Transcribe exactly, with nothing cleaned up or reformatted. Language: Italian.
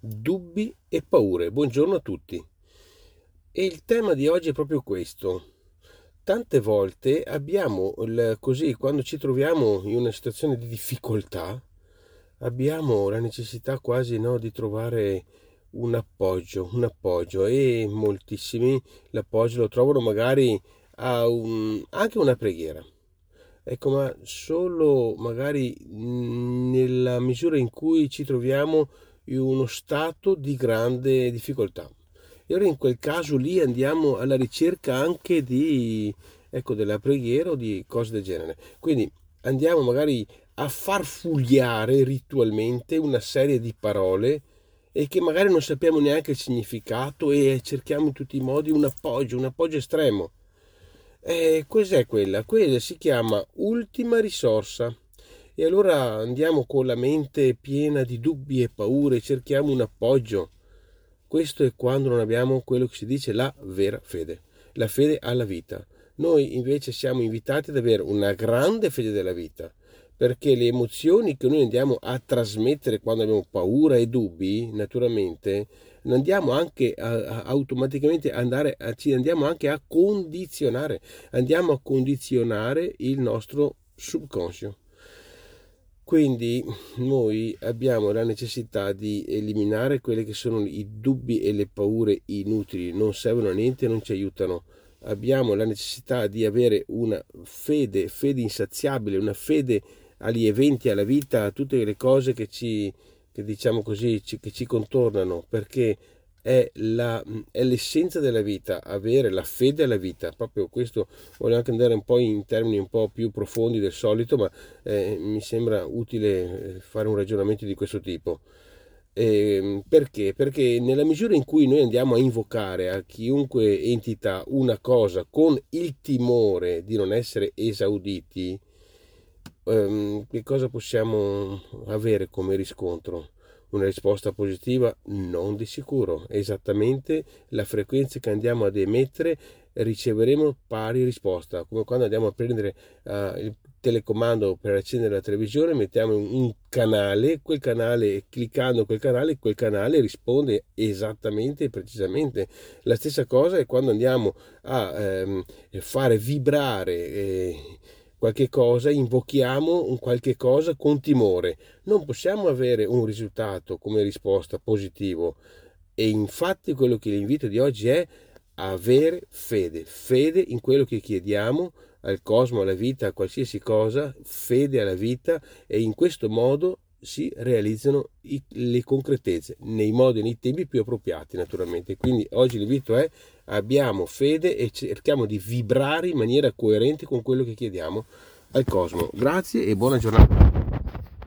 dubbi e paure. Buongiorno a tutti. E il tema di oggi è proprio questo. Tante volte abbiamo il, così, quando ci troviamo in una situazione di difficoltà, abbiamo la necessità quasi no, di trovare un appoggio, un appoggio e moltissimi l'appoggio lo trovano magari a un, anche una preghiera. Ecco, ma solo magari nella misura in cui ci troviamo in uno stato di grande difficoltà. E ora in quel caso lì andiamo alla ricerca anche di, ecco, della preghiera o di cose del genere. Quindi andiamo magari a farfugliare ritualmente una serie di parole e che magari non sappiamo neanche il significato e cerchiamo in tutti i modi un appoggio, un appoggio estremo. Eh, cos'è quella? Quella si chiama ultima risorsa e allora andiamo con la mente piena di dubbi e paure, cerchiamo un appoggio. Questo è quando non abbiamo quello che si dice la vera fede, la fede alla vita. Noi invece siamo invitati ad avere una grande fede della vita, perché le emozioni che noi andiamo a trasmettere quando abbiamo paura e dubbi, naturalmente, andiamo anche a, a, automaticamente andare a, ci andiamo anche a condizionare, andiamo a condizionare il nostro subconscio. Quindi noi abbiamo la necessità di eliminare quelli che sono i dubbi e le paure inutili, non servono a niente, non ci aiutano. Abbiamo la necessità di avere una fede, fede insaziabile, una fede agli eventi, alla vita, a tutte le cose che ci, che diciamo così, ci, che ci contornano, perché è, la, è l'essenza della vita, avere la fede alla vita. Proprio questo voglio anche andare un po' in termini un po' più profondi del solito, ma eh, mi sembra utile fare un ragionamento di questo tipo. Eh, perché? Perché nella misura in cui noi andiamo a invocare a chiunque entità una cosa con il timore di non essere esauditi, ehm, che cosa possiamo avere come riscontro? Una risposta positiva? Non di sicuro. Esattamente la frequenza che andiamo ad emettere riceveremo pari risposta, come quando andiamo a prendere uh, il telecomando per accendere la televisione, mettiamo un canale, quel canale, cliccando quel canale, quel canale risponde esattamente e precisamente. La stessa cosa è quando andiamo a ehm, fare vibrare eh, qualche cosa, invochiamo un qualche cosa con timore, non possiamo avere un risultato come risposta positivo. E infatti quello che l'invito di oggi è avere fede, fede in quello che chiediamo al cosmo, alla vita, a qualsiasi cosa, fede alla vita, e in questo modo si realizzano i, le concretezze nei modi e nei tempi più appropriati, naturalmente. Quindi oggi l'invito è: abbiamo fede e cerchiamo di vibrare in maniera coerente con quello che chiediamo al cosmo. Grazie e buona giornata.